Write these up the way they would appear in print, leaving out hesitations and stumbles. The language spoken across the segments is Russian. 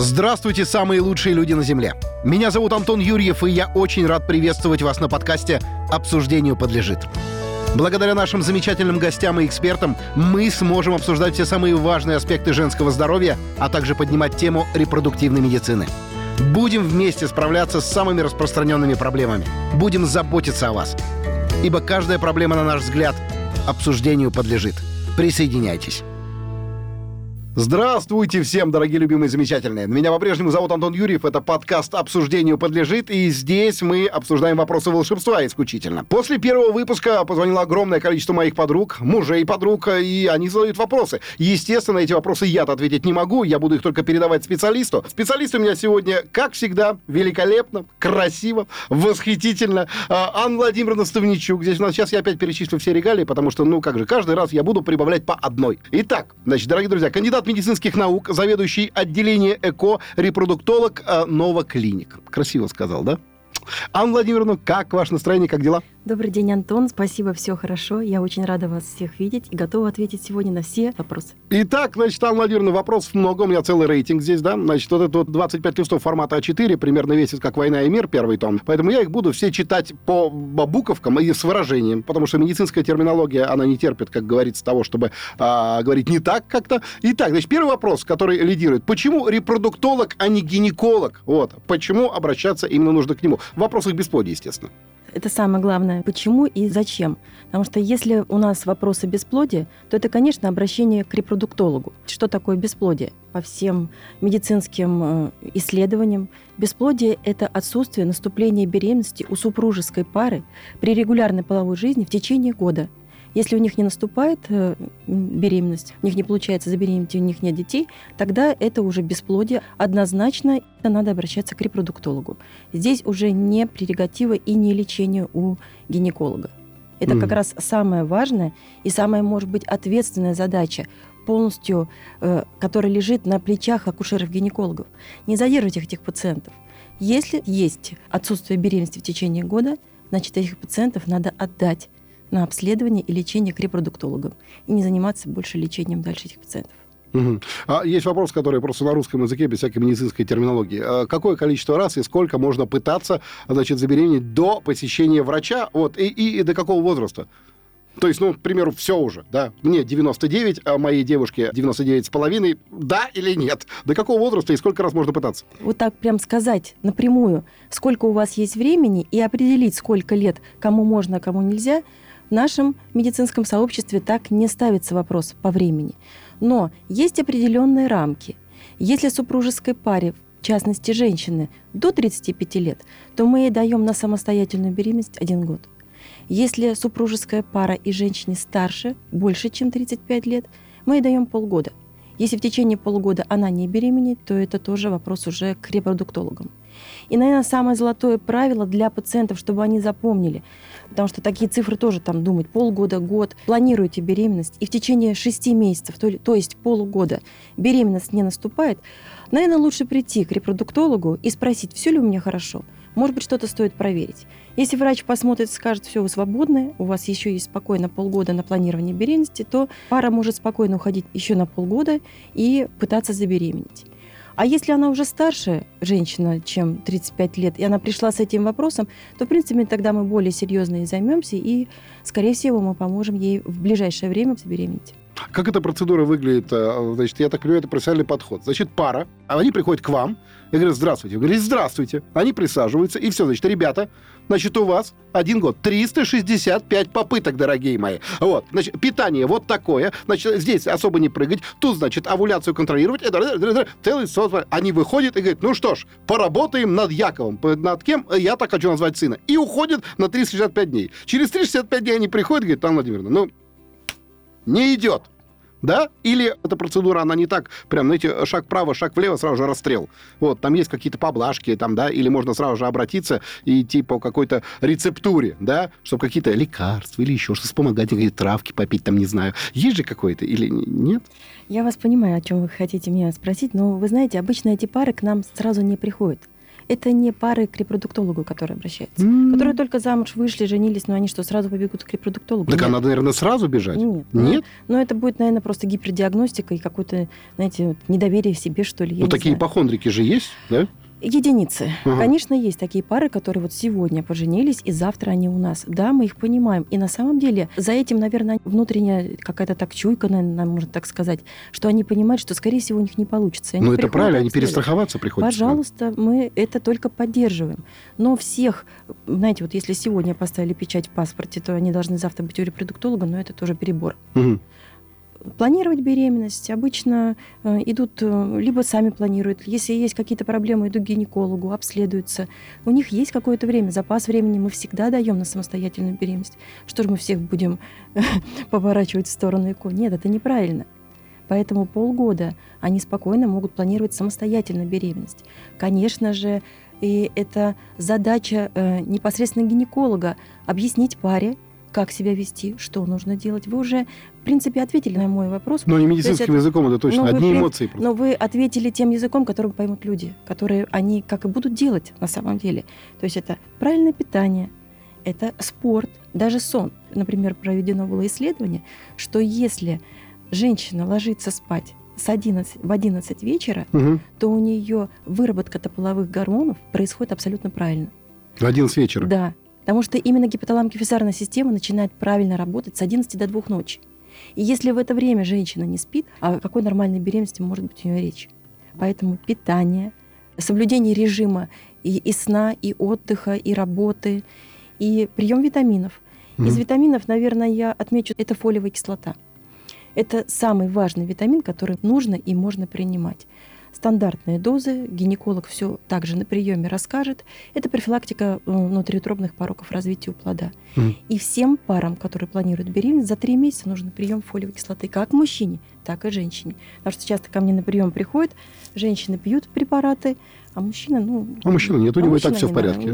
Здравствуйте, самые лучшие люди на Земле. Меня зовут Антон Юрьев, и я очень рад приветствовать вас на подкасте «Обсуждению подлежит». Благодаря нашим замечательным гостям и экспертам мы сможем обсуждать все самые важные аспекты женского здоровья, а также поднимать тему репродуктивной медицины. Будем вместе справляться с самыми распространенными проблемами. Будем заботиться о вас. Ибо каждая проблема, на наш взгляд, обсуждению подлежит. Присоединяйтесь. Здравствуйте всем, дорогие, любимые, замечательные. Меня по-прежнему зовут Антон Юрьев. Это подкаст «Обсуждению подлежит». И здесь мы обсуждаем вопросы волшебства исключительно. После первого выпуска позвонило огромное количество моих подруг, мужей подруг, и они задают вопросы. Естественно, эти вопросы я-то ответить не могу. Я буду их только передавать специалисту. Специалист у меня сегодня, как всегда, великолепно, красиво, восхитительно. Анна Владимировна Ставничук. Здесь у нас сейчас я опять перечислю все регалии, потому что, каждый раз я буду прибавлять по одной. Итак, дорогие друзья, кандидат медицинских наук, заведующий отделением ЭКО, репродуктолог Новоклиник. Красиво сказал, да? Анна Владимировна, как ваше настроение, как дела? Добрый день, Антон. Спасибо, все хорошо. Я очень рада вас всех видеть и готова ответить сегодня на все вопросы. Итак, Анна Владимировна, вопросов много. У меня целый рейтинг здесь, да? Вот это 25 листов формата А4 примерно весит, как «Война и мир», первый том. Поэтому я их буду все читать по буковкам и с выражением, потому что медицинская терминология, она не терпит, как говорится, того, чтобы говорить не так как-то. Итак, первый вопрос, который лидирует. Почему репродуктолог, а не гинеколог? Почему обращаться именно нужно к нему? В вопросах бесплодия, естественно. Это самое главное. Почему и зачем? Потому что если у нас вопросы бесплодия, то это, конечно, обращение к репродуктологу. Что такое бесплодие? По всем медицинским исследованиям, бесплодие – это отсутствие наступления беременности у супружеской пары при регулярной половой жизни в течение года. Если у них не наступает беременность, у них не получается забеременеть, у них нет детей, тогда это уже бесплодие. Однозначно надо обращаться к репродуктологу. Здесь уже не прерогатива и не лечение у гинеколога. Это как раз самая важная и самая, может быть, ответственная задача, полностью, которая лежит на плечах акушеров-гинекологов. Не задерживайте этих пациентов. Если есть отсутствие беременности в течение года, значит, этих пациентов надо отдать на обследование и лечение к репродуктологам и не заниматься больше лечением дальше этих пациентов. Угу. А есть вопрос, который просто на русском языке, без всякой медицинской терминологии. Какое количество раз и сколько можно пытаться, забеременеть до посещения врача, и до какого возраста? То есть, к примеру, все уже, да? Мне 99, а моей девушке 99,5. Да или нет? До какого возраста и сколько раз можно пытаться? Так прям сказать напрямую, сколько у вас есть времени, и определить, сколько лет кому можно, а кому нельзя, в нашем медицинском сообществе так не ставится вопрос по времени. Но есть определенные рамки. Если супружеской паре, в частности женщины, до 35 лет, то мы ей даем на самостоятельную беременность 1 год. Если супружеская пара и женщине старше, больше, чем 35 лет, мы ей даем полгода. Если в течение полугода она не беременеет, то это тоже вопрос уже к репродуктологам. И, наверное, самое золотое правило для пациентов, чтобы они запомнили, потому что такие цифры тоже думать, полгода, год, планируете беременность, и в течение 6 месяцев, то есть полугода, беременность не наступает, наверное, лучше прийти к репродуктологу и спросить, все ли у меня хорошо. Может быть, что-то стоит проверить. Если врач посмотрит и скажет, все, вы свободны, у вас еще есть спокойно полгода на планирование беременности, то пара может спокойно уходить еще на полгода и пытаться забеременеть. А если она уже старше, женщина, чем 35 лет, и она пришла с этим вопросом, то, в принципе, тогда мы более серьезно и займемся, и, скорее всего, мы поможем ей в ближайшее время забеременеть. Как эта процедура выглядит? Я так понимаю, это профессиональный подход. Пара, они приходят к вам и говорят, здравствуйте. Вы говорите, здравствуйте. Они присаживаются, и все, ребята, у вас 1 год. 365 попыток, дорогие мои. Питание такое. Здесь особо не прыгать. Тут, овуляцию контролировать. Они выходят и говорят, поработаем над Яковом. Над кем? Я так хочу назвать сына. И уходят на 365 дней. Через 365 дней они приходят и говорят, Анна Владимировна, не идет, да? Или эта процедура, она не так, шаг вправо, шаг влево, сразу же расстрел. Там есть какие-то поблажки, или можно сразу же обратиться и идти по какой-то рецептуре, да? Чтобы какие-то лекарства или еще что-то вспомогательные, травки попить, не знаю. Есть же какое-то или нет? Я вас понимаю, о чем вы хотите меня спросить, но, вы знаете, обычно эти пары к нам сразу не приходят. Это не пары к репродуктологу, которые обращаются. Которые только замуж вышли, женились, но они что, сразу побегут к репродуктологу? Так она, наверное, сразу бежать? Нет. Но это будет, наверное, просто гипердиагностика и какое-то, знаете, недоверие в себе, что ли. Ну, такие ипохондрики же есть, да? Единицы. Ага. Конечно, есть такие пары, которые вот сегодня поженились, и завтра они у нас. Да, мы их понимаем. И на самом деле за этим, наверное, внутренняя какая-то так чуйка, наверное, можно так сказать, что они понимают, что, скорее всего, у них не получится. Ну, это правильно, они перестраховаться приходят. Пожалуйста, мы это только поддерживаем. Но всех, знаете, вот если сегодня поставили печать в паспорте, то они должны завтра быть у репродуктолога, но это тоже перебор. Угу. Планировать беременность обычно идут, либо сами планируют. Если есть какие-то проблемы, идут к гинекологу, обследуются. У них есть какое-то время, запас времени мы всегда даем на самостоятельную беременность. Что же мы всех будем поворачивать в сторону ЭКО? Нет, это неправильно. Поэтому полгода они спокойно могут планировать самостоятельно беременность. Конечно же, и это задача непосредственно гинеколога объяснить паре, как себя вести, что нужно делать. Вы уже, в принципе, ответили на мой вопрос. Но не медицинским языком, это точно. Одни эмоции просто. Но вы ответили тем языком, которым поймут люди, которые они как и будут делать на самом деле. То есть это правильное питание, это спорт, даже сон. Например, проведено было исследование, что если женщина ложится спать в 11 вечера, то у нее выработка-то половых гормонов происходит абсолютно правильно. В 11 вечера? Да. Потому что именно гипоталамо-кефизарная система начинает правильно работать с 11 до 2 ночи. И если в это время женщина не спит, о какой нормальной беременности может быть у нее речь? Поэтому питание, соблюдение режима и сна, и отдыха, и работы, и прием витаминов. Из витаминов, наверное, я отмечу, это фолиевая кислота. Это самый важный витамин, который нужно и можно принимать. Стандартные дозы, гинеколог все также на приеме расскажет. Это профилактика внутриутробных пороков развития у плода. И всем парам, которые планируют беременность, за 3 месяца нужен прием фолиевой кислоты, как мужчине, так и женщине. Потому что часто ко мне на прием приходят, женщины пьют препараты, а мужчина, А мужчина нет, у него и так все в порядке.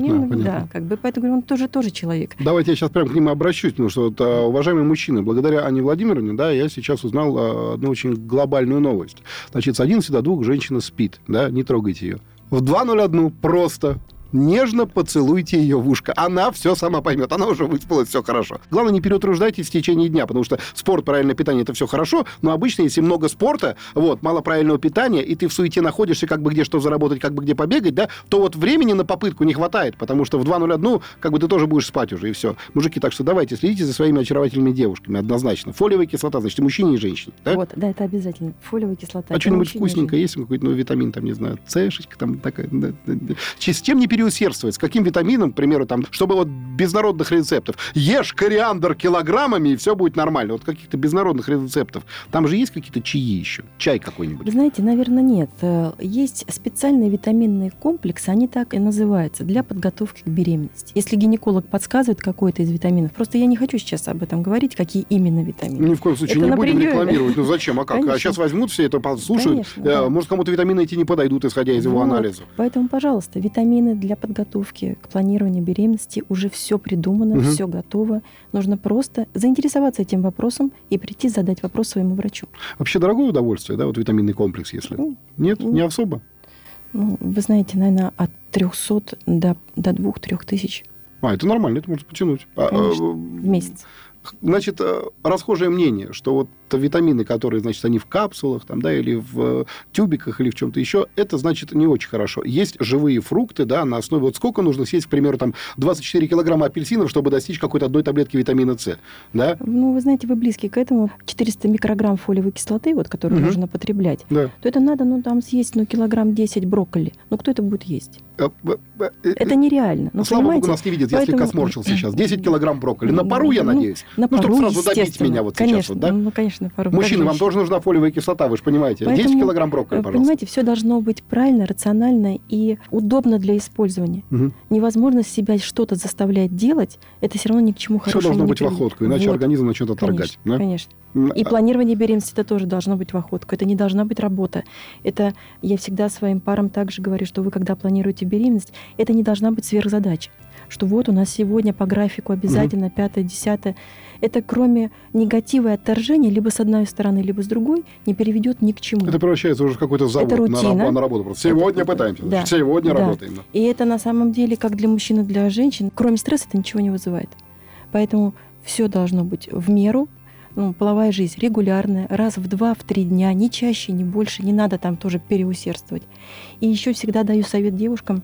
Поэтому он тоже человек. Давайте я сейчас прямо к ним обращусь, потому что, уважаемые мужчины, благодаря Анне Владимировне, я сейчас узнал одну очень глобальную новость. Значит, с 11 до 2 женщина спит, не трогайте ее. В 2:01 просто нежно поцелуйте ее в ушко. Она все сама поймет. Она уже выспалась, все хорошо. Главное, не переутруждайтесь в течение дня, потому что спорт, правильное питание, это все хорошо, но обычно, если много спорта, мало правильного питания, и ты в суете находишься, как бы где что заработать, как бы где побегать, то времени на попытку не хватает, потому что в 2:01 ты тоже будешь спать уже, и все. Мужики, так что давайте, следите за своими очаровательными девушками, однозначно. Фолиевая кислота, значит, и мужчине, и женщине. Да? Это обязательно. Фолиевая кислота. А что-нибудь вкусненькое есть? Какой-то витамин, С-шечка там такая. С чем не усердствовать, с каким витамином, к примеру, чтобы без народных рецептов. Ешь кориандр килограммами, и все будет нормально. Каких-то без народных рецептов. Там же есть какие-то чаи еще? Чай какой-нибудь? Вы знаете, наверное, нет. Есть специальные витаминные комплексы, они так и называются, для подготовки к беременности. Если гинеколог подсказывает какой-то из витаминов, просто я не хочу сейчас об этом говорить, какие именно витамины. Ни в коем случае, не будем рекламировать. Зачем, а как? Конечно. А сейчас возьмут все это, послушают. Конечно, да. Может, кому-то витамины эти не подойдут, исходя из его анализа. Поэтому, пожалуйста, витамины для подготовки к планированию беременности уже все придумано, все готово. Нужно просто заинтересоваться этим вопросом и прийти задать вопрос своему врачу. Вообще дорогое удовольствие, витаминный комплекс, если? Нет, не особо? Вы знаете, наверное, от 300 до 2-3 тысяч. Это нормально, это можно потянуть. Конечно, в месяц. Значит, расхожее мнение, что витамины, которые, значит, они в капсулах, или в тюбиках, или в чем-то еще, это, значит, не очень хорошо. Есть живые фрукты, на основе... сколько нужно съесть, к примеру, 24 килограмма апельсинов, чтобы достичь какой-то одной таблетки витамина С, да? Вы знаете, вы близки к этому. 400 микрограмм фолиевой кислоты, которую нужно потреблять, то это надо, съесть, килограмм 10 брокколи. Кто это будет есть? Это нереально. Слава богу, нас не видит, я слегка сморщился сейчас. 10 килограмм брокколи. На пару, я надеюсь. Чтобы сразу добить меня сейчас, да? Конечно, пару. Мужчины, вам тоже нужна фолиевая кислота, вы же понимаете. Поэтому, 10 килограмм брокколи, пожалуйста. Понимаете, все должно быть правильно, рационально и удобно для использования. Невозможно себя что-то заставлять делать, это все равно ни к чему хорошему не приведет. Все должно быть в охотку, иначе организм начнет отторгать. Конечно, конечно. И планирование беременности это тоже должно быть в охотку. Это не должна быть работа. Это я всегда своим парам также говорю, что вы, когда планируете беременность, это не должна быть сверхзадача. Что вот у нас сегодня по графику обязательно 5-10. Это кроме негатива и отторжения, либо с одной стороны, либо с другой, не переведет ни к чему. Это превращается уже в какую-то завод. Это рутина. На работу. Просто сегодня это пытаемся, да. Сегодня да. работаем. Да. И это на самом деле как для мужчин и для женщин. Кроме стресса это ничего не вызывает. Поэтому все должно быть в меру. Ну, половая жизнь регулярная, раз в 2-3 дня, не чаще, не больше, не надо там тоже переусердствовать. И еще всегда даю совет девушкам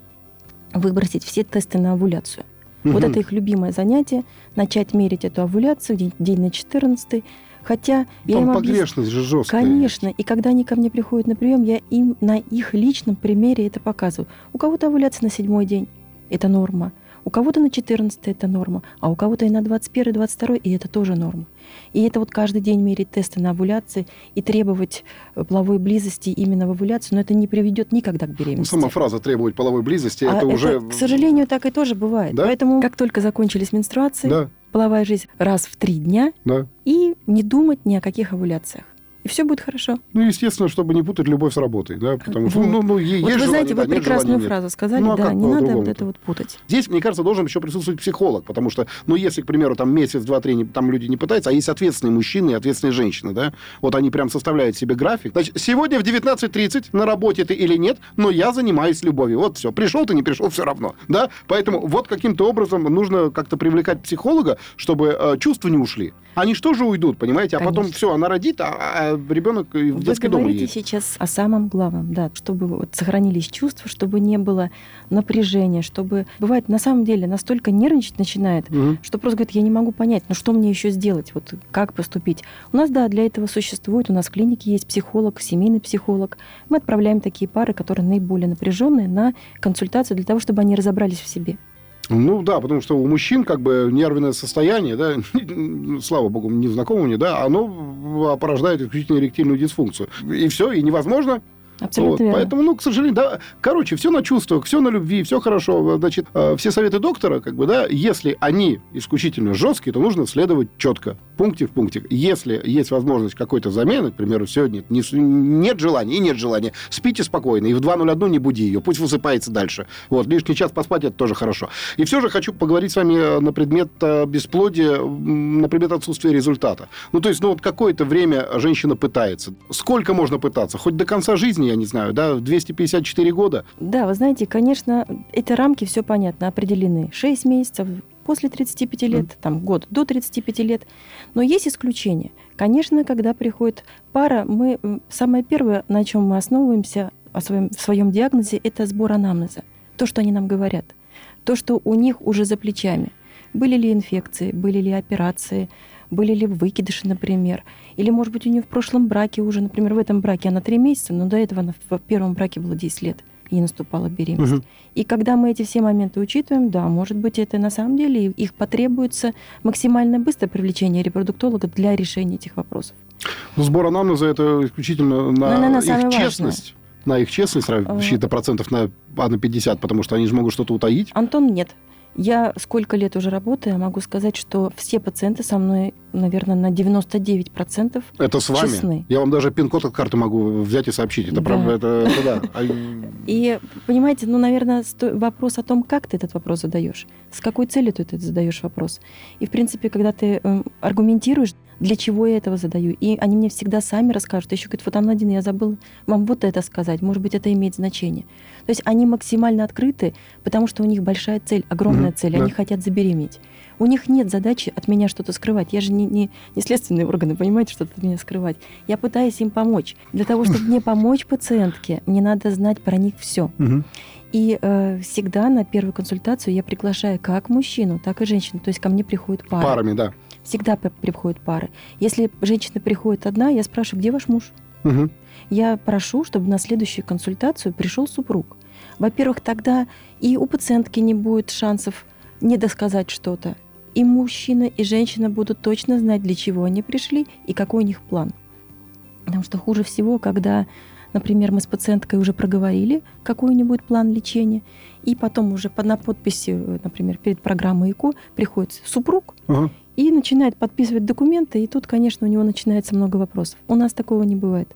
выбросить все тесты на овуляцию. Вот это их любимое занятие, начать мерить эту овуляцию день на 14-й. Хотя я им объясню. Погрешность же жесткая. Конечно. И когда они ко мне приходят на прием, я им на их личном примере это показываю. У кого-то овуляция на 7-й день – это норма. У кого-то на 14 это норма, а у кого-то и на 21, 22, и это тоже норма. И это вот каждый день мерить тесты на овуляции и требовать половой близости именно в овуляцию, но это не приведет никогда к беременности. Сама фраза «требовать половой близости» а это уже... К сожалению, так и тоже бывает. Да? Поэтому как только закончились менструации, да. половая жизнь раз в 3 дня, да. и не думать ни о каких овуляциях. И все будет хорошо. Ну, естественно, чтобы не путать любовь с работой. Да, потому что, есть вот вы желание, знаете, вы да, прекрасную фразу нет. сказали, да, не надо вот это вот путать. Здесь, мне кажется, должен еще присутствовать психолог, потому что, если, к примеру, там месяц, 2-3 там люди не пытаются, а есть ответственные мужчины и ответственные женщины, да, вот они прям составляют себе график. Значит, сегодня в 19:30, на работе ты или нет, но я занимаюсь любовью. Вот все, пришел ты, не пришел, все равно, да. Поэтому вот каким-то образом нужно как-то привлекать психолога, чтобы чувства не ушли. Они что же уйдут, понимаете? А потом все, она родит, ребенок в детский дом едет. Вы говорите сейчас о самом главном, да, чтобы вот сохранились чувства, чтобы не было напряжения, чтобы... Бывает, на самом деле, настолько нервничать начинает, что просто говорит, я не могу понять, что мне еще сделать, вот как поступить. У нас, да, для этого существует, у нас в клинике есть психолог, семейный психолог. Мы отправляем такие пары, которые наиболее напряженные, на консультацию для того, чтобы они разобрались в себе. Ну да, потому что у мужчин как бы нервное состояние, да, слава богу, незнакомому мне, да, оно порождает исключительно эректильную дисфункцию. И все, и невозможно. Абсолютно верно. Поэтому, к сожалению, да, все на чувствах, все на любви, все хорошо. Значит, все советы доктора, если они исключительно жесткие, то нужно следовать четко, пунктик в пунктик. Если есть возможность какой-то замены, к примеру, сегодня нет желания, спите спокойно, и в 2:01 не буди ее, пусть высыпается дальше. Вот, лишний час поспать, это тоже хорошо. И все же хочу поговорить с вами на предмет бесплодия, на предмет отсутствия результата. Какое-то время женщина пытается. Сколько можно пытаться? Хоть до конца жизни, я не знаю, да, 254 года. Да, вы знаете, конечно, эти рамки, все понятно, определены. 6 месяцев после 35 лет, год до 35 лет. Но есть исключения. Конечно, когда приходит пара, самое первое, на чем мы основываемся в своем диагнозе, это сбор анамнеза. То, что они нам говорят. То, что у них уже за плечами. Были ли инфекции, были ли операции, были ли выкидыши, например. Или, может быть, у нее в прошлом браке уже, например, в этом браке она 3 месяца, но до этого она в первом браке было 10 лет, и наступала беременность. И когда мы эти все моменты учитываем, да, может быть, это на самом деле их потребуется максимально быстро привлечение репродуктолога для решения этих вопросов. Сбор анамнеза – это исключительно на их честность. На их честность рассчитано процентов на 50, потому что они же могут что-то утаить. Антон, нет. Я сколько лет уже работаю, могу сказать, что все пациенты со мной, наверное, на 99% это с вами. Честны. Я вам даже пин-код от карты могу взять и сообщить. Это да. правда, это да. И, понимаете, наверное, вопрос о том, как ты этот вопрос задаешь, с какой целью ты задаешь вопрос. И, в принципе, когда ты аргументируешь, для чего я этого задаю, и они мне всегда сами расскажут. Еще говорят, вот, Анна Владимировна, я забыла вам вот это сказать, может быть, это имеет значение. То есть они максимально открыты, потому что у них большая цель, огромная цель, да. они хотят забеременеть. У них нет задачи от меня что-то скрывать. Я же не следственные органы, понимаете, что-то от меня скрывать. Я пытаюсь им помочь. Для того, чтобы мне помочь пациентке, мне надо знать про них все. И всегда на первую консультацию я приглашаю как мужчину, так и женщину. То есть ко мне приходят пары. Парами, да. Всегда приходят пары. Если женщина приходит одна, я спрашиваю, где ваш муж? Я прошу, чтобы на следующую консультацию пришел супруг. Во-первых, тогда и у пациентки не будет шансов недосказать что-то. И мужчина, и женщина будут точно знать, для чего они пришли и какой у них план. Потому что хуже всего, когда... Например, мы с пациенткой уже проговорили какой-нибудь план лечения, и потом уже на подписи, например, перед программой ЭКО приходит супруг, и начинает подписывать документы, и тут, конечно, у него начинается много вопросов. У нас такого не бывает.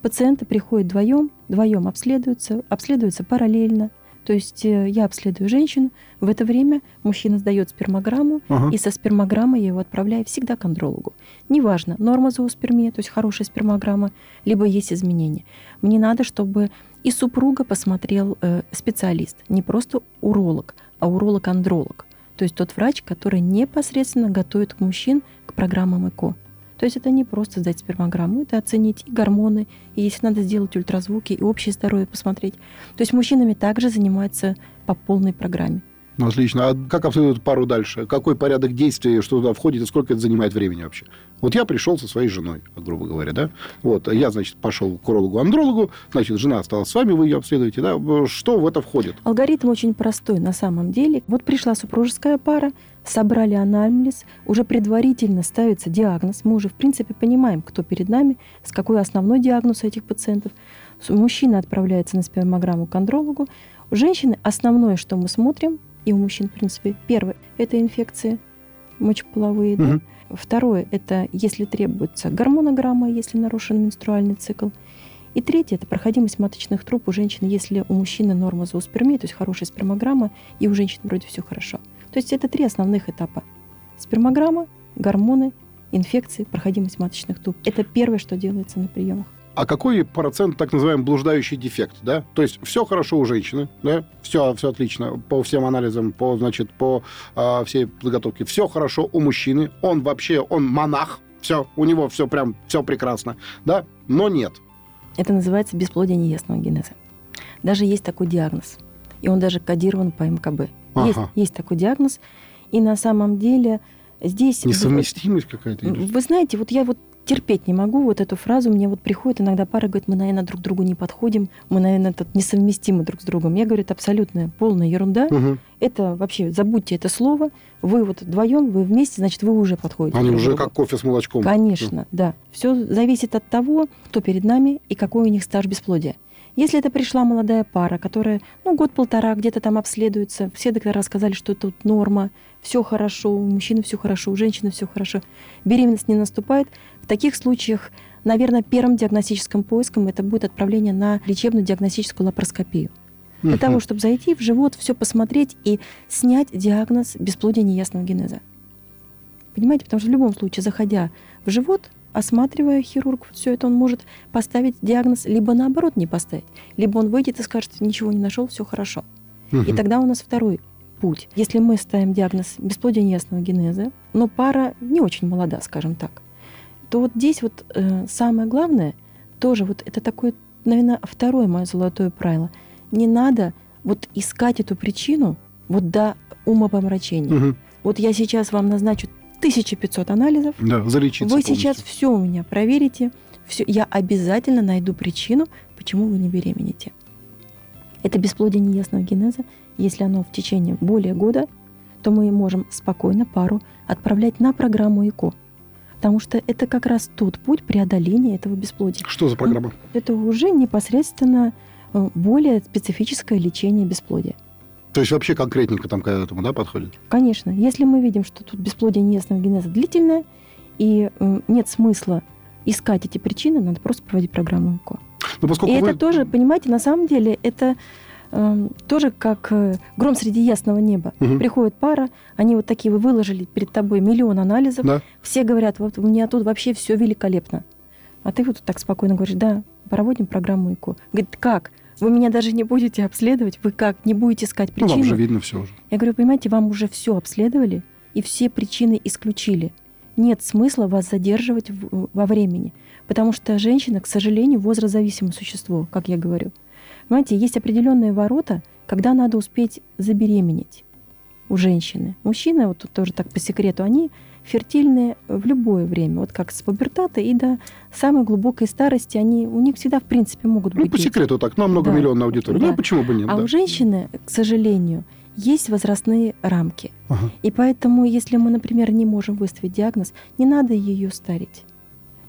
Пациенты приходят вдвоем обследуются параллельно. То есть я обследую женщину, в это время мужчина сдает спермограмму, и со спермограммы я его отправляю всегда к андрологу. Неважно, норма зооспермия, то есть хорошая спермограмма, либо есть изменения. Мне надо, чтобы и супруга посмотрел специалист, не просто уролог, а уролог-андролог. То есть тот врач, который непосредственно готовит мужчин к программам ЭКО. То есть это не просто сдать спермограмму, это оценить и гормоны, и если надо сделать ультразвуки, и общее здоровье посмотреть. То есть мужчинами также занимаются по полной программе. Отлично. А как обследуют пару дальше? Какой порядок действий, что туда входит, и сколько это занимает времени вообще? Вот я пришел со своей женой, грубо говоря, да? Вот, я, значит, пошел к урологу-андрологу, значит, жена осталась с вами, вы ее обследуете, да? Что в это входит? Алгоритм очень простой на самом деле. Вот пришла супружеская пара, собрали анамнез, уже предварительно ставится диагноз. Мы уже, в принципе, понимаем, кто перед нами, с какой основной диагноз этих пациентов. Мужчина отправляется на спермограмму к андрологу. У женщины основное, что мы смотрим, и у мужчин, в принципе, первое – это инфекции мочеполовые. Да? Второе – это, если требуется, гормонограмма, если нарушен менструальный цикл. И третье – это проходимость маточных труб у женщин, если у мужчины норма зооспермии, то есть хорошая спермограмма, и у женщин вроде все хорошо. То есть это три основных этапа – спермограмма, гормоны, инфекции, проходимость маточных труб. Это первое, что делается на приемах. А какой процент, так называемый, блуждающий дефект, да? То есть все хорошо у женщины, да? Все отлично по всем анализам, по всей подготовке. Все хорошо у мужчины. Он вообще, он монах. Все, у него все прям, все прекрасно, да? Но нет. Это называется бесплодие неясного генеза. Даже есть такой диагноз. И он даже кодирован по МКБ. Ага. Есть такой диагноз. И на самом деле здесь... Несовместимость какая-то? Вы знаете, вот я терпеть не могу вот эту фразу. Мне приходит иногда пара, говорит, мы, наверное, друг другу не подходим, мы, наверное, несовместимы друг с другом. Я говорю, это абсолютная, полная ерунда. Это вообще, забудьте это слово. Вы вдвоем, вы вместе, значит, вы уже подходите. Они уже как кофе с молочком. Конечно, да. Все зависит от того, кто перед нами и какой у них стаж бесплодия. Если это пришла молодая пара, которая, год-полтора где-то там обследуется, все доктора сказали, что тут норма, все хорошо, у мужчины все хорошо, у женщины все хорошо, беременность не наступает, в таких случаях, наверное, первым диагностическим поиском это будет отправление на лечебно-диагностическую лапароскопию. Для того, чтобы зайти в живот, все посмотреть и снять диагноз бесплодия неясного генеза. Понимаете, потому что в любом случае, заходя в живот, осматривая хирург, все это он может поставить диагноз, либо наоборот не поставить, либо он выйдет и скажет, ничего не нашел, все хорошо. И тогда у нас второй путь. Если мы ставим диагноз бесплодия неясного генеза, но пара не очень молода, скажем так, то здесь самое главное тоже, это такое, наверное, второе мое золотое правило. Не надо искать эту причину до умопомрачения. Я сейчас вам назначу 1500 анализов. Да, залечиться полностью. Вы сейчас все у меня проверите. Все, я обязательно найду причину, почему вы не беременеете. Это бесплодие неясного генеза. Если оно в течение более года, то мы можем спокойно пару отправлять на программу ЭКО. Потому что это как раз тот путь преодоления этого бесплодия. Что за программа? Это уже непосредственно более специфическое лечение бесплодия. То есть вообще конкретненько там к этому, да, подходит? Конечно. Если мы видим, что тут бесплодие неясного генеза длительное, и нет смысла искать эти причины, надо просто проводить программу ЭКО. Это тоже, понимаете, на самом деле, это тоже как гром среди ясного неба. Приходит пара, они такие, вы выложили перед тобой миллион анализов, да. Все говорят, у меня тут вообще все великолепно. А ты так спокойно говоришь, да, проводим программу ЭКО. Говорит, как? Вы меня даже не будете обследовать, вы как, не будете искать причины? Вам же видно все уже. Я говорю, понимаете, вам уже все обследовали и все причины исключили. Нет смысла вас задерживать во времени, потому что женщина, к сожалению, возрастзависимое существо, как я говорю. Понимаете, есть определенные ворота, когда надо успеть забеременеть у женщины. Мужчины, тут тоже так по секрету, они фертильные в любое время. Как с пубертата и до самой глубокой старости, у них всегда, в принципе, могут быть... по секрету так, на многомиллионную аудиторию. Да. Почему бы нет? А у женщины, к сожалению, есть возрастные рамки. И поэтому, если мы, например, не можем выставить диагноз, не надо ее старить.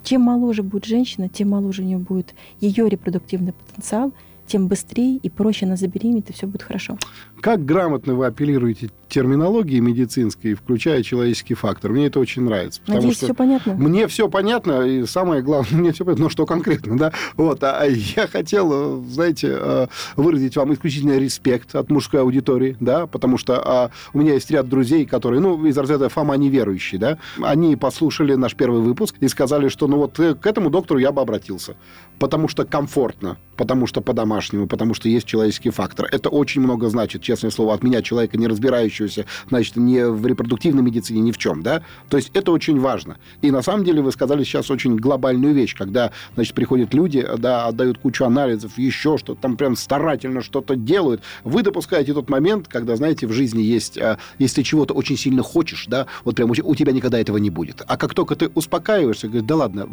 Чем моложе будет женщина, тем моложе у нее будет ее репродуктивный потенциал, тем быстрее и проще она забеременеет, и все будет хорошо. Как грамотно вы апеллируете терминологии медицинской, включая человеческий фактор? Мне это очень нравится. Надеюсь, все понятно? Мне все понятно, и самое главное, мне все понятно, но что конкретно, да? Вот, а я хотел, знаете, выразить вам исключительно респект от мужской аудитории, да, потому что у меня есть ряд друзей, которые, ну, из разряда Фома неверующий, да, они послушали наш первый выпуск и сказали, что, ну, вот к этому доктору я бы обратился, потому что комфортно, потому что по-домашнему, потому что есть человеческий фактор. Это очень много значит, честное слово, от меня, человека, не разбирающегося, значит, не в репродуктивной медицине, ни в чем, да? То есть это очень важно. И на самом деле вы сказали сейчас очень глобальную вещь, когда, значит, приходят люди, да, отдают кучу анализов, еще что-то, там прям старательно что-то делают. Вы допускаете тот момент, когда, знаете, в жизни есть, если чего-то очень сильно хочешь, да, вот прям у тебя никогда этого не будет. А как только ты успокаиваешься, говоришь, да ладно,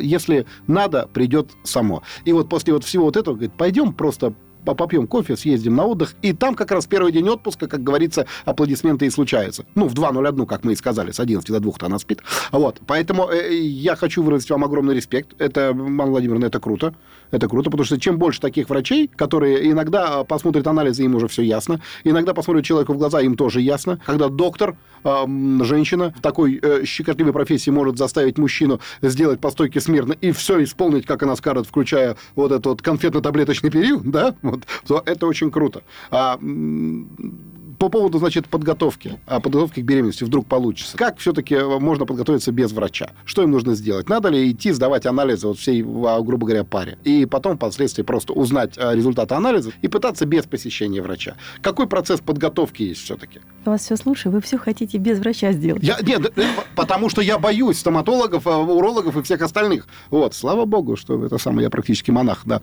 если надо, придет само. И вот после вот всего вот этого, говорит, пойдем просто попьем кофе, съездим на отдых, и там как раз первый день отпуска, как говорится, аплодисменты и случаются. Ну, в 2:01, как мы и сказали, с 11 до 2-то она спит. Вот. Поэтому я хочу выразить вам огромный респект. Это, Анна Владимировна, это круто. Это круто, потому что чем больше таких врачей, которые иногда посмотрят анализы, им уже все ясно, иногда посмотрят человеку в глаза, им тоже ясно. Когда доктор, женщина в такой щекотливой профессии может заставить мужчину сделать по стойке смирно и все исполнить, как она скажет, включая вот этот вот конфетно-таблеточный период, да, вот, это очень круто. По поводу, значит, подготовки к беременности вдруг получится. Как все-таки можно подготовиться без врача? Что им нужно сделать? Надо ли идти сдавать анализы вот всей, грубо говоря, паре? И потом впоследствии просто узнать результаты анализа и пытаться без посещения врача. Какой процесс подготовки есть все-таки? Я вас все слушаю, вы все хотите без врача сделать. Нет, потому что я боюсь стоматологов, урологов и всех остальных. Вот, слава богу, что это самое, я практически монах, да.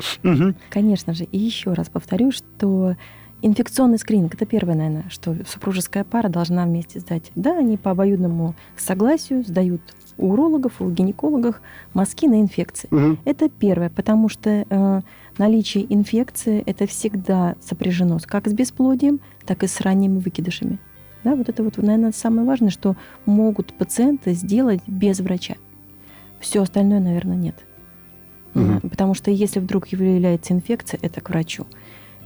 Конечно же, и еще раз повторю, что... Инфекционный скрининг – это первое, наверное, что супружеская пара должна вместе сдать. Да, они по обоюдному согласию сдают у урологов, у гинекологов мазки на инфекции. Угу. Это первое, потому что наличие инфекции – это всегда сопряжено как с бесплодием, так и с ранними выкидышами. Да, вот это, вот, наверное, самое важное, что могут пациенты сделать без врача. Все остальное, наверное, нет. Угу. Потому что если вдруг является инфекция, это к врачу.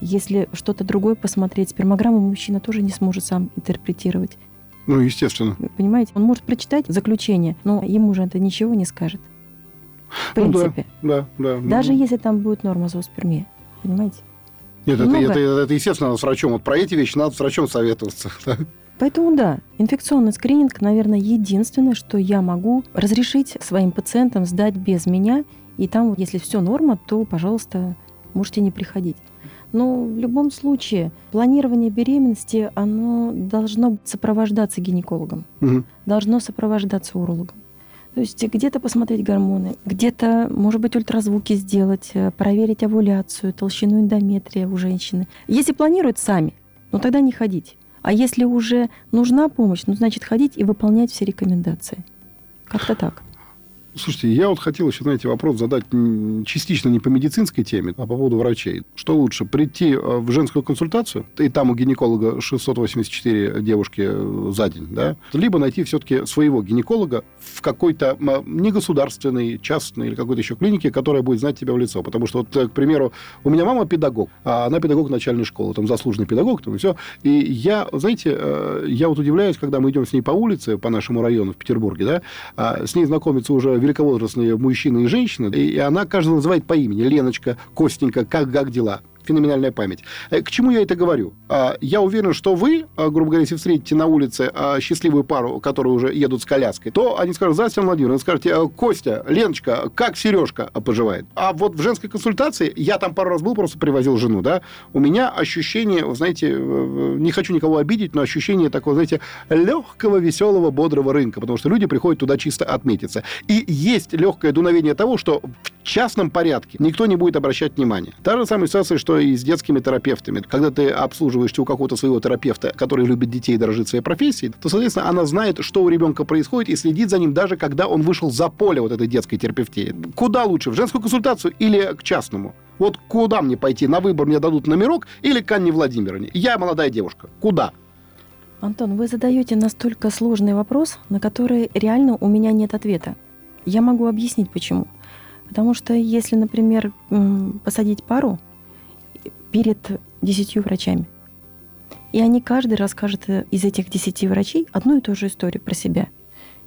Если что-то другое посмотреть, спермограмму мужчина тоже не сможет сам интерпретировать. Ну, естественно. Понимаете? Он может прочитать заключение, но ему же это ничего не скажет. В принципе. Ну, да. Даже если там будет норма зооспермии. Понимаете? Нет, это естественно, надо с врачом. Вот про эти вещи надо с врачом советоваться. Поэтому, да, инфекционный скрининг, наверное, единственное, что я могу разрешить своим пациентам сдать без меня. И там, если все норма, то, пожалуйста, можете не приходить. Но в любом случае планирование беременности, оно должно сопровождаться гинекологом, угу. Должно сопровождаться урологом. То есть где-то посмотреть гормоны, где-то, может быть, ультразвуки сделать, проверить овуляцию, толщину эндометрия у женщины. Если планируют сами, ну тогда не ходить. А если уже нужна помощь, ну значит ходить и выполнять все рекомендации. Как-то так. Слушайте, я вот хотел еще, знаете, вопрос задать частично не по медицинской теме, а по поводу врачей. Что лучше, прийти в женскую консультацию, и там у гинеколога 684 девушки за день, да? Либо найти все-таки своего гинеколога в какой-то негосударственной, частной или какой-то еще клинике, которая будет знать тебя в лицо. Потому что, вот, к примеру, у меня мама педагог, а она педагог начальной школы, там заслуженный педагог, там и все. И я, знаете, я вот удивляюсь, когда мы идем с ней по улице, по нашему району в Петербурге, да, с ней знакомится уже великовозрастные мужчины и женщины, и она каждого называет по имени. Леночка, Костенька, как дела? Феноменальная память. К чему я это говорю? Я уверен, что вы, грубо говоря, если встретите на улице счастливую пару, которые уже едут с коляской, то они скажут: «Здравствуйте, Анна Владимировна», скажете: «Костя, Леночка, как Сережка поживает?» А вот в женской консультации, я там пару раз был, просто привозил жену, да, у меня ощущение, знаете, не хочу никого обидеть, но ощущение такого, знаете, легкого, веселого, бодрого рынка, потому что люди приходят туда чисто отметиться. И есть легкое дуновение того, что в частном порядке никто не будет обращать внимания. Та же самая ситуация, что и с детскими терапевтами. Когда ты обслуживаешься у какого-то своего терапевта, который любит детей и дорожит своей профессией, то, соответственно, она знает, что у ребенка происходит, и следит за ним даже, когда он вышел за поле вот этой детской терапевтии. Куда лучше, в женскую консультацию или к частному? Вот куда мне пойти? На выбор мне дадут номерок или к Анне Владимировне? Я молодая девушка. Куда? Антон, вы задаете настолько сложный вопрос, на который реально у меня нет ответа. Я могу объяснить, почему. Потому что если, например, посадить пару, перед 10 врачами. И они каждый расскажут из этих 10 врачей одну и ту же историю про себя.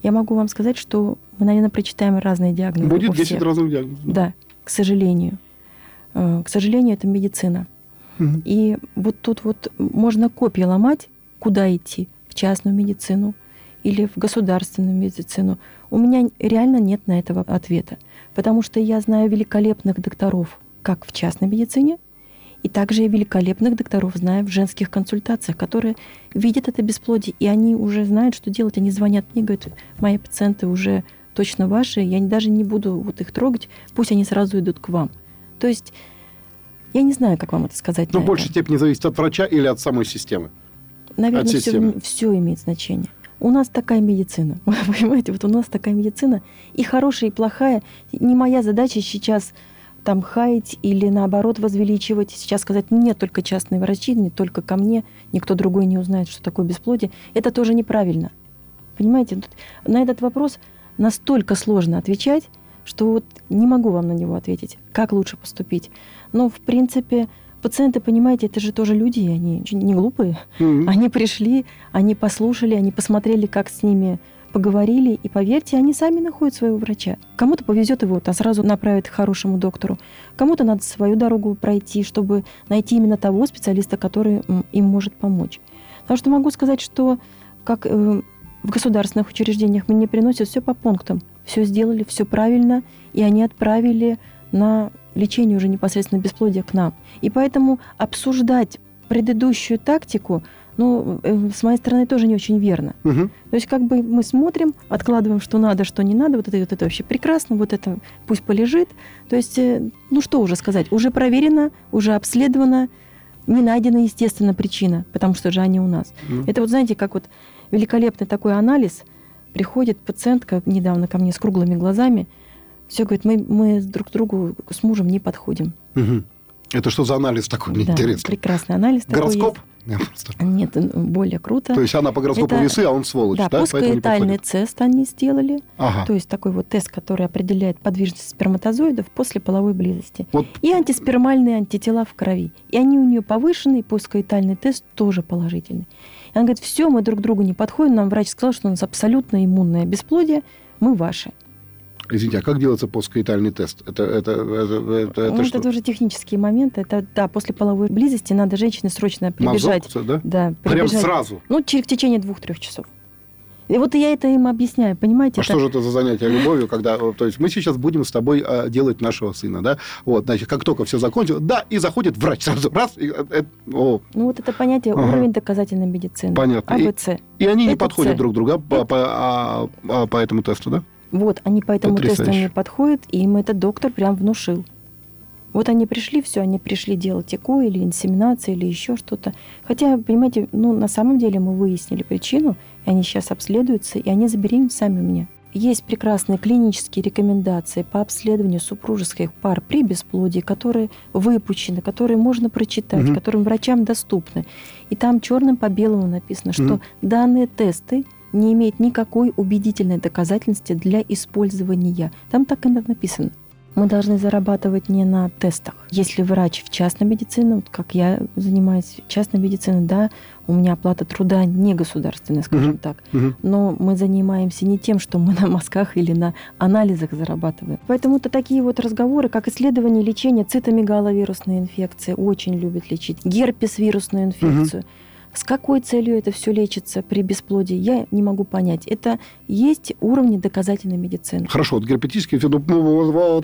Я могу вам сказать, что мы, наверное, прочитаем разные диагнозы. Будет 10 разных диагнозов. Да, к сожалению. К сожалению, это медицина. Угу. И вот тут вот можно копья ломать, куда идти, в частную медицину или в государственную медицину. У меня реально нет на это ответа, потому что я знаю великолепных докторов, как в частной медицине, и также и великолепных докторов знаю в женских консультациях, которые видят это бесплодие, и они уже знают, что делать. Они звонят мне, говорят, мои пациенты уже точно ваши, я даже не буду вот их трогать, пусть они сразу идут к вам. То есть я не знаю, как вам это сказать. Но в большей степени зависит от врача или от самой системы? Наверное, все имеет значение. У нас такая медицина, вы понимаете, вот у нас такая медицина, и хорошая, и плохая. Не моя задача сейчас там хаять или, наоборот, возвеличивать. Сейчас сказать, нет, только частные врачи, не только ко мне, никто другой не узнает, что такое бесплодие. Это тоже неправильно. Понимаете, на этот вопрос настолько сложно отвечать, что вот не могу вам на него ответить, как лучше поступить. Но, в принципе, пациенты, понимаете, это же тоже люди, они не глупые. Mm-hmm. Они пришли, они послушали, они посмотрели, как с ними поговорили, и, поверьте, они сами находят своего врача. Кому-то повезет его, а сразу направят к хорошему доктору. Кому-то надо свою дорогу пройти, чтобы найти именно того специалиста, который им может помочь. Потому что могу сказать, что как в государственных учреждениях мне приносят все по пунктам. Все сделали, все правильно, и они отправили на лечение уже непосредственно бесплодия к нам. И поэтому обсуждать предыдущую тактику, ну, с моей стороны, тоже не очень верно. Угу. То есть как бы мы смотрим, откладываем, что надо, что не надо, вот это вообще прекрасно, вот это пусть полежит. То есть, ну, что уже сказать? Уже проверено, уже обследовано, не найдена, естественно, причина, потому что же они у нас. Угу. Это вот, знаете, как вот великолепный такой анализ. Приходит пациентка недавно ко мне с круглыми глазами, все говорит, мы друг к другу с мужем не подходим. Угу. Это что за анализ такой, мне интересно? Прекрасный анализ. Гороскоп? Нет, более круто. То есть она по гороскопу весы, а он сволочь, да? Да, постскоитальный тест они сделали. Ага. То есть такой вот тест, который определяет подвижность сперматозоидов после половой близости. Вот. И антиспермальные антитела в крови. И они у нее повышены, и постскоитальный тест тоже положительный. И она говорит, все, мы друг другу не подходим, нам врач сказал, что у нас абсолютно иммунное бесплодие, мы ваши. Извините, а как делается постскоитальный тест? Это тоже технические моменты. Это, да, после половой близости надо женщине срочно прибежать. Мазок, да? Прибежать. Прям сразу? Ну, в течение 2-3 часов. И вот я это им объясняю, понимаете? Что же это за занятие любовью, когда... То есть мы сейчас будем с тобой делать нашего сына, да? Вот, значит, как только все закончилось, да, и заходит врач сразу, раз, и... Ну, вот это понятие уровень доказательной медицины. Понятно. АБЦ. И они не подходят друг к другу по этому тесту, да? Вот, они по этому тесту не подходят, и им этот доктор прям внушил. Вот они пришли, все, они пришли делать ЭКО или инсеминацию, или еще что-то. Хотя, понимаете, ну, на самом деле мы выяснили причину, и они сейчас обследуются, и они забеременеют сами у меня. Есть прекрасные клинические рекомендации по обследованию супружеских пар при бесплодии, которые выпущены, которые можно прочитать, угу. которым врачам доступны. И там черным по белому написано, что данные тесты не имеет никакой убедительной доказательности для использования. Там так и написано. Мы должны зарабатывать не на тестах. Если врач в частной медицине, вот как я занимаюсь частной медициной, да, у меня оплата труда не государственная, скажем так, но мы занимаемся не тем, что мы на мазках или на анализах зарабатываем. Поэтому-то такие вот разговоры, как исследование и лечение цитомегаловирусной инфекции, очень любят лечить, герпес-вирусную инфекцию, с какой целью это все лечится при бесплодии, я не могу понять. Это есть уровни доказательной медицины. Хорошо, вот герпетический, вот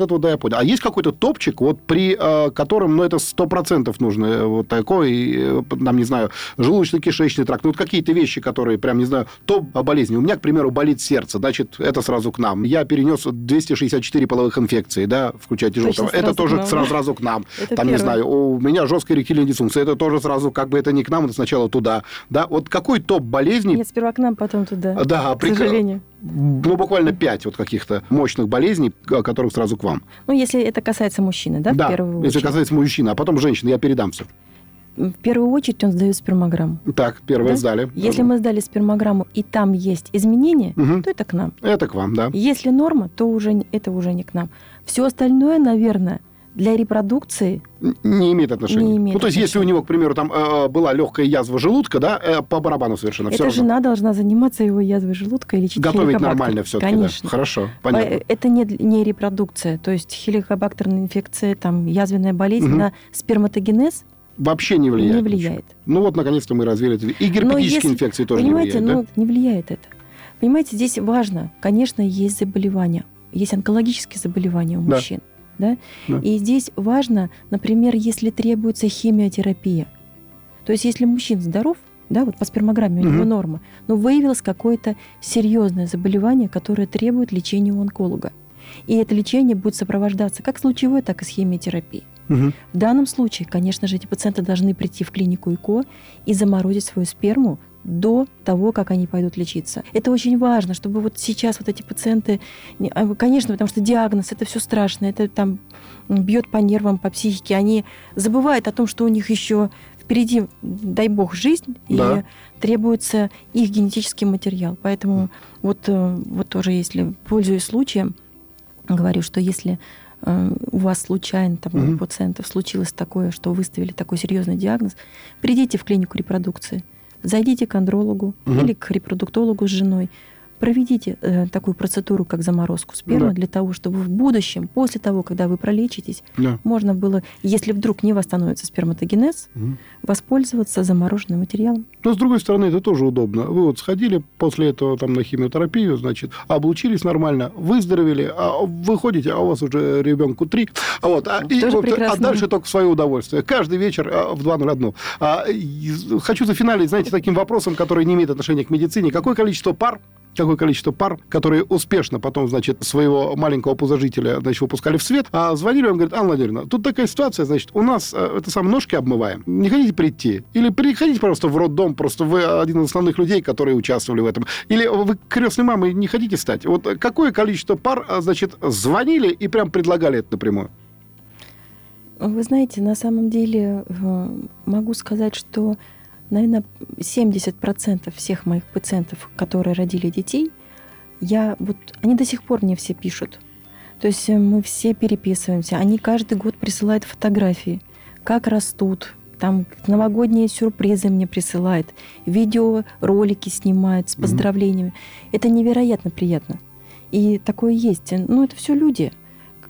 это вот, да, я понял. А есть какой-то топчик, вот при котором, ну, это 100% нужно, вот такой, там, не знаю, желудочно-кишечный тракт, ну, вот какие-то вещи, которые, прям, не знаю, топ болезни. У меня, к примеру, болит сердце, значит, это сразу к нам. Я перенес 264 половых инфекции, да, включая тяжелого. Это тоже сразу к нам. Там, не знаю, у меня жесткая эректильная дисфункция, это тоже сразу, как бы это не к нам, это сначала тут. Да, вот какой топ болезней... Нет, сперва к нам, потом туда, да, к сожалению. Ну, буквально 5 вот каких-то мощных болезней, которых сразу к вам. Ну, если это касается мужчины, да, в первую очередь? Да, если касается мужчины, а потом женщины, я передам все. В первую очередь он сдаёт спермограмму. Так, первое сдали. Если мы сдали спермограмму, и там есть изменения, то это к нам. Это к вам, да. Если норма, то это уже не к нам. Все остальное, наверное, для репродукции не имеет отношения. Не имеет отношения. То есть, если у него, к примеру, там была легкая язва желудка, да, по барабану совершенно. Эта жена должна заниматься его язвой желудка и лечить хеликобактер. Готовить нормально все-таки. Конечно. Да. Хорошо, понятно. Это не репродукция. То есть, хеликобактерная инфекция, там, язвенная болезнь, угу. на сперматогенез вообще не влияет. Не влияет. Ну вот, наконец-то мы развили это. И герпетические инфекции тоже не влияют. Понимаете, ну, да? Не влияет это. Понимаете, здесь важно. Конечно, есть заболевания. Есть онкологические заболевания у мужчин. Да? Да. И здесь важно, например, если требуется химиотерапия. То есть, если мужчина здоров, да, вот по спермограмме у него норма, но выявилось какое-то серьезное заболевание, которое требует лечения у онколога. И это лечение будет сопровождаться как с лучевой, так и с химиотерапией. Угу. В данном случае, конечно же, эти пациенты должны прийти в клинику ЭКО и заморозить свою сперму до того, как они пойдут лечиться. Это очень важно, чтобы вот сейчас вот эти пациенты... Конечно, потому что диагноз, это все страшно, это там бьет по нервам, по психике. Они забывают о том, что у них еще впереди, дай бог, жизнь, да. и требуется их генетический материал. Поэтому вот тоже, если, пользуясь случаем, говорю, что если у вас случайно, там, у пациентов случилось такое, что выставили такой серьезный диагноз, придите в клинику репродукции. Зайдите к андрологу или к репродуктологу с женой. Проведите такую процедуру, как заморозку спермы, для того, чтобы в будущем, после того, когда вы пролечитесь, можно было, если вдруг не восстановится сперматогенез, воспользоваться замороженным материалом. Но, с другой стороны, это тоже удобно. Вы вот сходили после этого там, на химиотерапию, значит, облучились нормально, выздоровели, а выходите, а у вас уже ребенку 3. Вот, а дальше только в свое удовольствие. Каждый вечер в 00:01. Хочу зафиналить, знаете, таким вопросом, который не имеет отношения к медицине. Какое количество пар, которые успешно потом, значит, своего маленького пузожителя, значит, выпускали в свет, а звонили вам, говорят: Анна Владимировна, тут такая ситуация, значит, у нас ножки обмываем, не хотите прийти? Или приходите, пожалуйста, в роддом, просто вы один из основных людей, которые участвовали в этом. Или вы крестной мамой не хотите стать? Вот какое количество пар, значит, звонили и прям предлагали это напрямую? Вы знаете, на самом деле могу сказать, что, наверное, 70% всех моих пациентов, которые родили детей, они до сих пор мне все пишут. То есть мы все переписываемся. Они каждый год присылают фотографии, как растут. Там новогодние сюрпризы мне присылают. Видео, ролики снимают с поздравлениями. Это невероятно приятно. И такое есть. Ну, это все люди.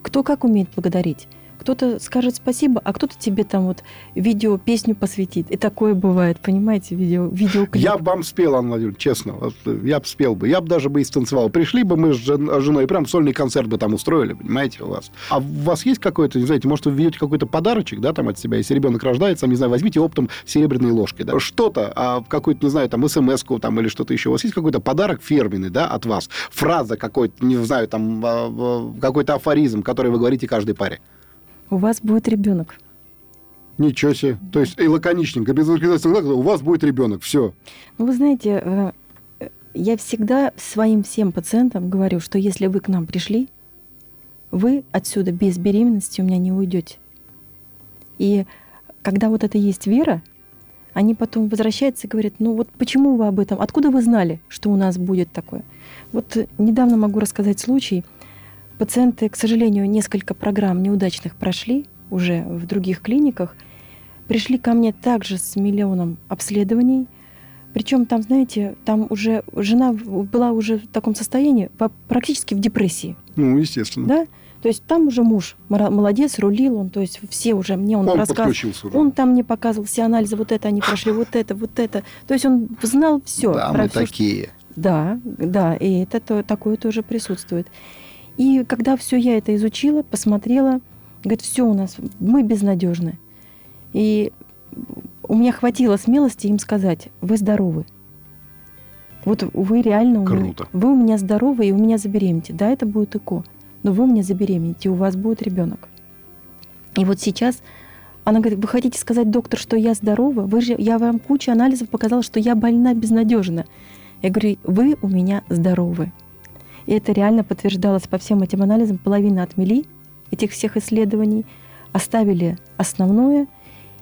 Кто как умеет благодарить. Кто-то скажет спасибо, а кто-то тебе там вот видео, песню посвятит. И такое бывает, понимаете, видеоклип. Я бы вам спел, Анна Владимировна, честно. Вот, я бы спел бы. Я бы даже бы и станцевал. Пришли бы мы с женой, прям сольный концерт бы там устроили, понимаете, у вас. А у вас есть какой-то, не знаете, может, вы ведете какой-то подарочек, да, там от себя, если ребенок рождается, там, не знаю, возьмите оптом серебряные ложки, да, что-то, какую-то, не знаю, там, смс-ку там или что-то еще. У вас есть какой-то подарок фирменный, да, от вас? Фраза какой-то, не знаю, там, какой-то афоризм, который вы говорите каждой паре? У вас будет ребенок. Ничего себе. То есть и лаконичненько, без высказательных знаков, у вас будет ребенок. Все. Ну, вы знаете, я всегда своим всем пациентам говорю, что если вы к нам пришли, вы отсюда без беременности у меня не уйдете. И когда вот это есть вера, они потом возвращаются и говорят: ну вот почему вы об этом? Откуда вы знали, что у нас будет такое? Вот недавно могу рассказать случай. Пациенты, к сожалению, несколько программ неудачных прошли уже в других клиниках. Пришли ко мне также с миллионом обследований. Причем там, знаете, там уже жена была уже в таком состоянии, практически в депрессии. Ну, естественно. Да? То есть там уже муж молодец, рулил он, то есть все уже, мне он рассказывал. Он там мне показывал все анализы, вот это они прошли, вот это. То есть он знал все. Да, мы такие. Да, и это такое тоже присутствует. И когда все я это изучила, посмотрела, говорит, все у нас, мы безнадежны. И у меня хватило смелости им сказать: вы здоровы. Вот вы реально вы у меня здоровы, и у меня забеременеете. Да, это будет ЭКО, но вы у меня забеременеете, и у вас будет ребенок. И вот сейчас она говорит: вы хотите сказать, доктор, что я здорова? Я вам кучу анализов показала, что я больна безнадежно. Я говорю: вы у меня здоровы. И это реально подтверждалось по всем этим анализам. Половину отмели этих всех исследований, оставили основное.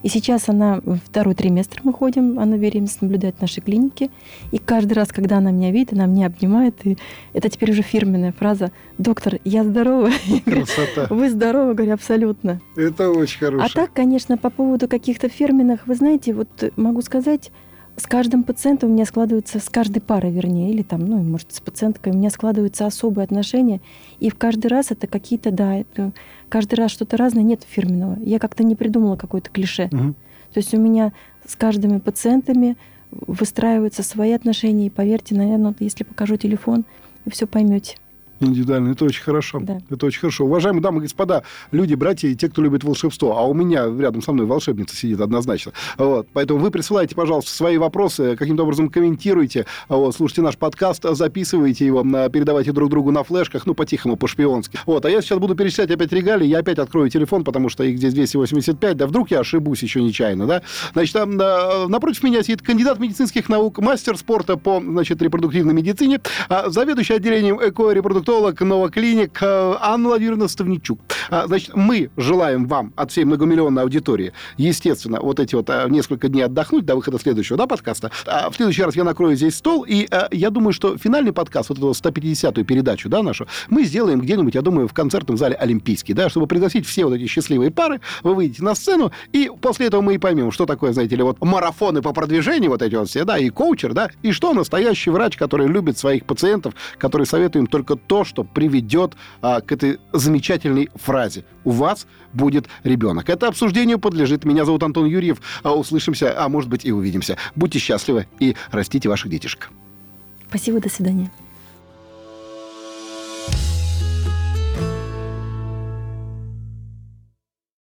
И сейчас она второй триместр, мы ходим, она беременность наблюдает в нашей клинике. И каждый раз, когда она меня видит, она меня обнимает. И это теперь уже фирменная фраза. Доктор, я здорова. Красота. Вы здоровы, говорю, абсолютно. Это очень хорошо. А так, конечно, по поводу каких-то фирменных, вы знаете, вот могу сказать, с каждым пациентом у меня складываются, с каждой парой, вернее, или там, ну, может, с пациенткой, у меня складываются особые отношения. И в каждый раз это какие-то, да, это, каждый раз что-то разное, нет фирменного. Я как-то не придумала какое-то клише. Угу. То есть у меня с каждыми пациентами выстраиваются свои отношения. И поверьте, наверное, если покажу телефон, вы все поймете. Индивидуально. Это очень хорошо. Да. Это очень хорошо. Уважаемые дамы и господа, люди, братья и те, кто любит волшебство. А у меня рядом со мной волшебница сидит однозначно. Вот. Поэтому вы присылайте, пожалуйста, свои вопросы, каким-то образом комментируйте, вот, слушайте наш подкаст, записывайте его, передавайте друг другу на флешках, ну, по-тихому, по-шпионски. Вот. А я сейчас буду перечислять опять регалии, я опять открою телефон, потому что их здесь 285, да вдруг я ошибусь еще нечаянно, да? Значит, там, напротив меня сидит кандидат медицинских наук, мастер спорта по, значит, репродуктивной медицине, заведующий отделением ЭКО репродуктивной Новоклиник Анна Владимировна Ставничук. Значит, мы желаем вам от всей многомиллионной аудитории, естественно, вот эти вот несколько дней отдохнуть до выхода следующего, да, подкаста. В следующий раз я накрою здесь стол, и я думаю, что финальный подкаст, вот эту 150-ю передачу, да, нашу, мы сделаем где-нибудь, я думаю, в концертном зале Олимпийский, да, чтобы пригласить все вот эти счастливые пары, вы выйдете на сцену, и после этого мы и поймем, что такое, знаете ли, вот марафоны по продвижению, вот эти вот все, да, и коучер, да, и что настоящий врач, который любит своих пациентов, который советует им только то, что приведет к этой замечательной фразе. У вас будет ребенок. Это обсуждению подлежит. Меня зовут Антон Юрьев. Услышимся, а может быть и увидимся. Будьте счастливы и растите ваших детишек. Спасибо, до свидания.